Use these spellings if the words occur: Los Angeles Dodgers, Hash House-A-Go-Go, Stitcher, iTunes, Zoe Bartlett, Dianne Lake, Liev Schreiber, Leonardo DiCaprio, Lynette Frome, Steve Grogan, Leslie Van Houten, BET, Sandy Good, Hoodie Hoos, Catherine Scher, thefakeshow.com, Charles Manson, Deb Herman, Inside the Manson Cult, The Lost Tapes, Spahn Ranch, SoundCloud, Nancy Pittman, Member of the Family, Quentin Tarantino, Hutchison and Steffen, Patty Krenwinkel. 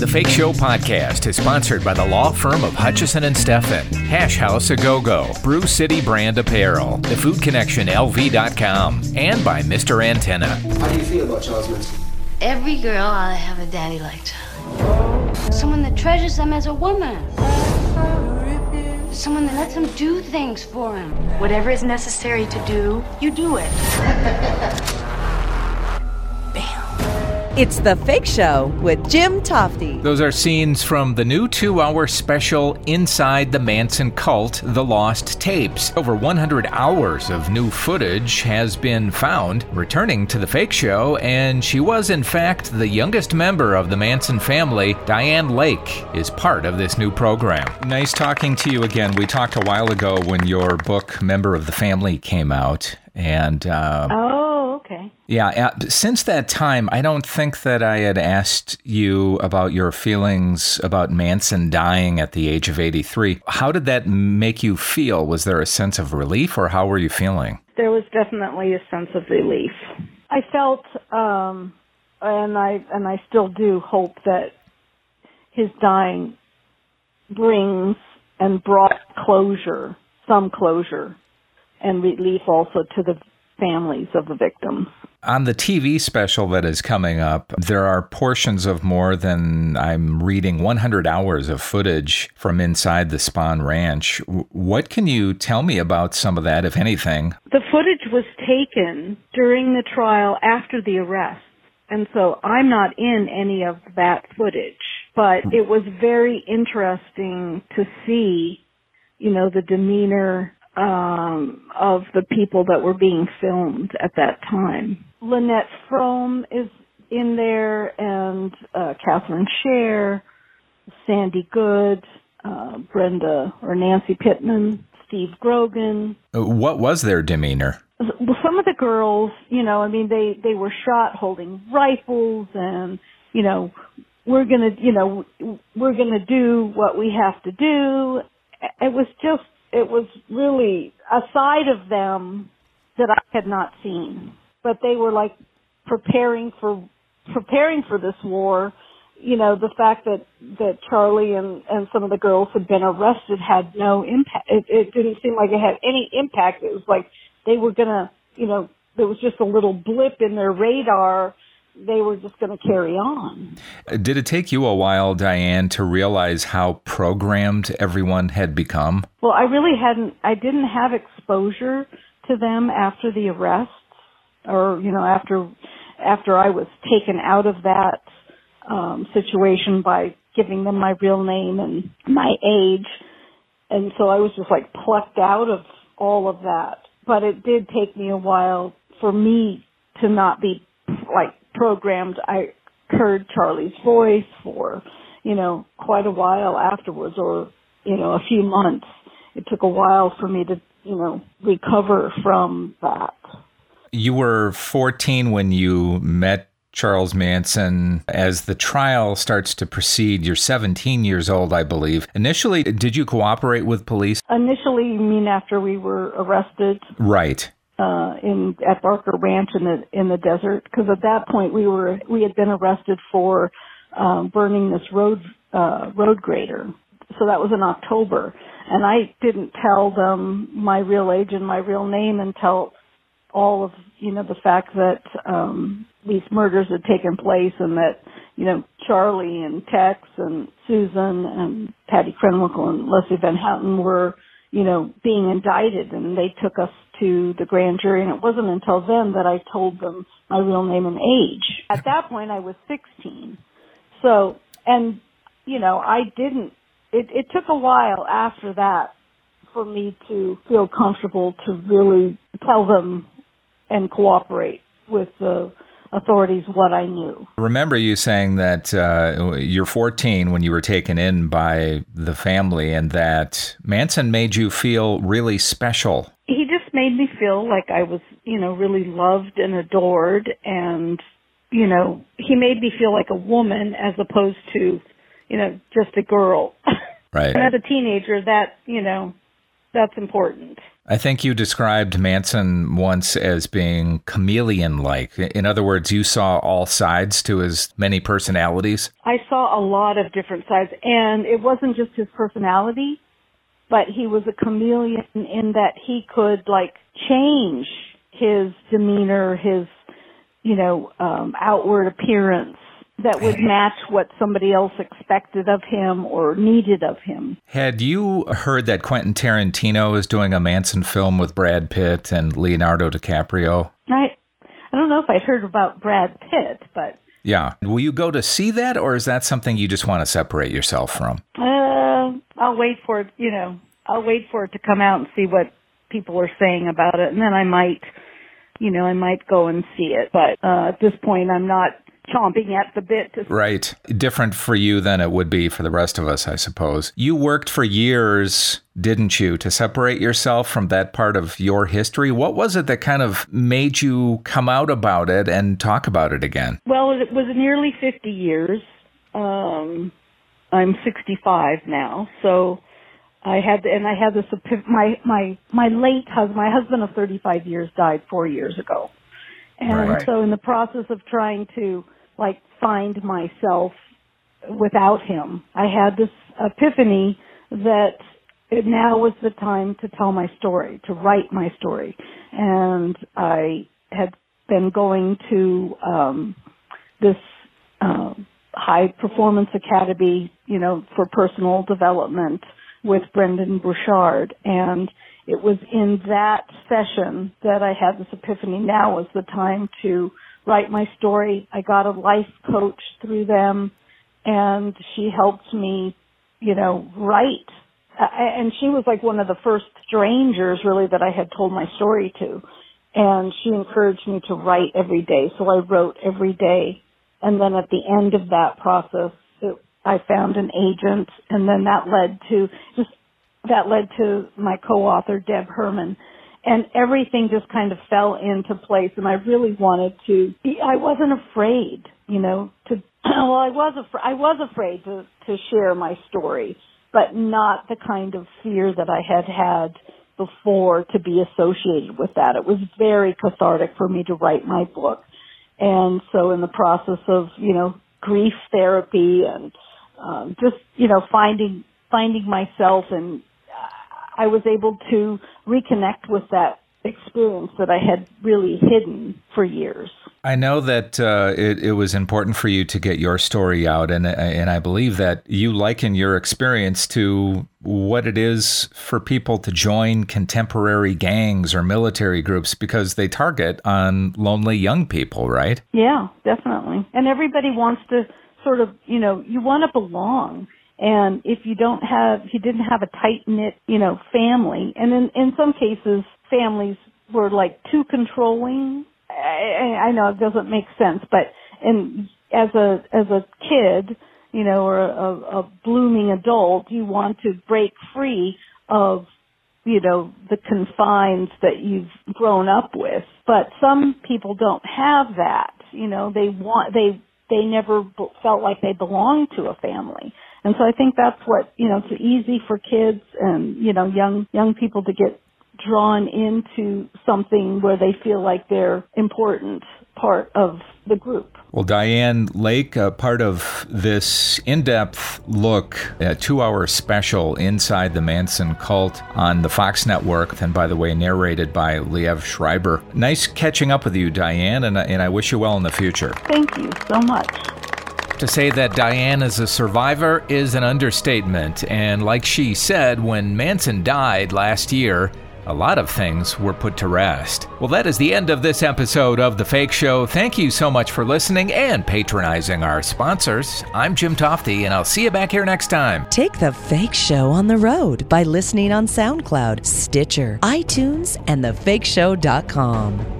The Fake Show podcast is sponsored by the law firm of Hutchison and Steffen, Hash House-A-Go-Go, Brew City Brand Apparel, TheFoodConnectionLV.com, and by Mr. Antenna. How do you feel about Charles Manson? Every girl ought to have a daddy like Charles. Someone that treasures them as a woman. Someone that lets them do things for him. Whatever is necessary to do, you do it. Bam. It's The Fake Show with Jim Tofte. Those are scenes from the new 2-hour special Inside the Manson Cult, The Lost Tapes. Over 100 hours of new footage has been found returning to The Fake Show, and she was, in fact, the youngest member of the Manson family. Dianne Lake is part of this new program. Nice talking to you again. We talked a while ago when your book, Member of the Family, came out, and... Okay. Yeah. Since that time, I don't think that I had asked you about your feelings about Manson dying at the age of 83. How did that make you feel? Was there a sense of relief, or how were you feeling? There was definitely a sense of relief. I felt, and I still do hope that his dying brings and brought closure, some closure, and relief also to the families of the victims. On the TV special that is coming up, there are portions of more than, I'm reading, 100 hours of footage from inside the Spahn Ranch. What can you tell me about some of that, if anything? The footage was taken during the trial after the arrest, and so I'm not in any of that footage, but it was very interesting to see, you know, the demeanor of the people that were being filmed at that time. Lynette Frome is in there, and Catherine Scher, Sandy Good, Nancy Pittman, Steve Grogan. What was their demeanor? Some of the girls, you know, I mean, they were shot holding rifles, and, you know, we're gonna do what we have to do. It was really a side of them that I had not seen, but they were like preparing for this war. You know, the fact that Charlie and some of the girls had been arrested had no impact. It didn't seem like it had any impact. It was like they were gonna, you know, there was just a little blip in their radar. They were just going to carry on. Did it take you a while, Dianne, to realize how programmed everyone had become? Well, I really hadn't. I didn't have exposure to them after the arrests, or, you know, after I was taken out of that situation by giving them my real name and my age. And so I was just like plucked out of all of that. But it did take me a while for me to not be like programmed. I heard Charlie's voice for, you know, quite a while afterwards, or, you know, a few months. It took a while for me to, you know, recover from that. You were 14 when you met Charles Manson. As the trial starts to proceed, you're 17 years old, I believe. Initially, did you cooperate with police? Initially, you mean after we were arrested? Right. At Barker Ranch in the desert, because at that point we had been arrested for burning this road grader. So that was in October, and I didn't tell them my real age and my real name until all of, you know, the fact that these murders had taken place, and that, you know, Charlie and Tex and Susan and Patty Krenwinkel and Leslie Van Houten were, you know, being indicted, and they took us to the grand jury, and it wasn't until then that I told them my real name and age. At that point, I was 16. So, and, you know, it took a while after that for me to feel comfortable to really tell them and cooperate with the authorities what I knew. Remember you saying that you're 14 when you were taken in by the family, and that Manson made you feel really special. He just made me feel like I was, you know, really loved and adored, and, you know, he made me feel like a woman as opposed to, you know, just a girl. Right. And as a teenager, that, you know, that's important. I think you described Manson once as being chameleon-like. In other words, you saw all sides to his many personalities. I saw a lot of different sides, and it wasn't just his personality, but he was a chameleon in that he could, like, change his demeanor, his, you know, outward appearance that would match what somebody else expected of him or needed of him. Had you heard that Quentin Tarantino is doing a Manson film with Brad Pitt and Leonardo DiCaprio? I don't know if I'd heard about Brad Pitt, but... Yeah. Will you go to see that, or is that something you just want to separate yourself from? I'll wait for it, you know, I'll wait for it to come out and see what people are saying about it, and then I might, you know, I might go and see it. But at this point, I'm not chomping at the bit. Right. Different for you than it would be for the rest of us, I suppose. You worked for years, didn't you, to separate yourself from that part of your history? What was it that kind of made you come out about it and talk about it again? Well, it was nearly 50 years. I'm 65 now, so I had this, my late husband, my husband of 35 years died 4 years ago. And so in the process of trying to, like, find myself without him, I had this epiphany that now was the time to tell my story, to write my story. And I had been going to this high performance academy, you know, for personal development with Brendan Burchard, and it was in that session that I had this epiphany. Now was the time to write my story. I got a life coach through them, and she helped me, you know, write. And she was like one of the first strangers, really, that I had told my story to. And she encouraged me to write every day. So I wrote every day. And then at the end of that process, I found an agent, and then that led to my co-author, Deb Herman, and everything just kind of fell into place. And I really wanted to be, I wasn't afraid, you know, to, well, I was afraid to share my story, but not the kind of fear that I had had before to be associated with that. It was very cathartic for me to write my book. And so in the process of, you know, grief therapy and just, you know, finding myself, and I was able to reconnect with that experience that I had really hidden for years. I know that it was important for you to get your story out, and I believe that you liken your experience to what it is for people to join contemporary gangs or military groups, because they target on lonely young people, right? Yeah, definitely. And everybody wants to sort of, you know, you want to belong. And if you don't have, he didn't have a tight-knit, you know, family. And in some cases, families were like too controlling. I know it doesn't make sense, but and as a kid, you know, or a blooming adult, you want to break free of, you know, the confines that you've grown up with. But some people don't have that. You know, they never felt like they belonged to a family. And so I think that's what, you know, it's easy for kids and, you know, young people to get drawn into something where they feel like they're important part of the group. Well, Dianne Lake, part of this in-depth look, a 2-hour special, Inside the Manson Cult, on the Fox Network, and by the way, narrated by Liev Schreiber. Nice catching up with you, Dianne, and I wish you well in the future. Thank you so much. To say that Dianne is a survivor is an understatement, and like she said, when Manson died last year, a lot of things were put to rest. Well, that is the end of this episode of The Fake Show. Thank you so much for listening and patronizing our sponsors. I'm Jim Tofte, and I'll see you back here next time. Take The Fake Show on the road by listening on SoundCloud, Stitcher, iTunes, and thefakeshow.com.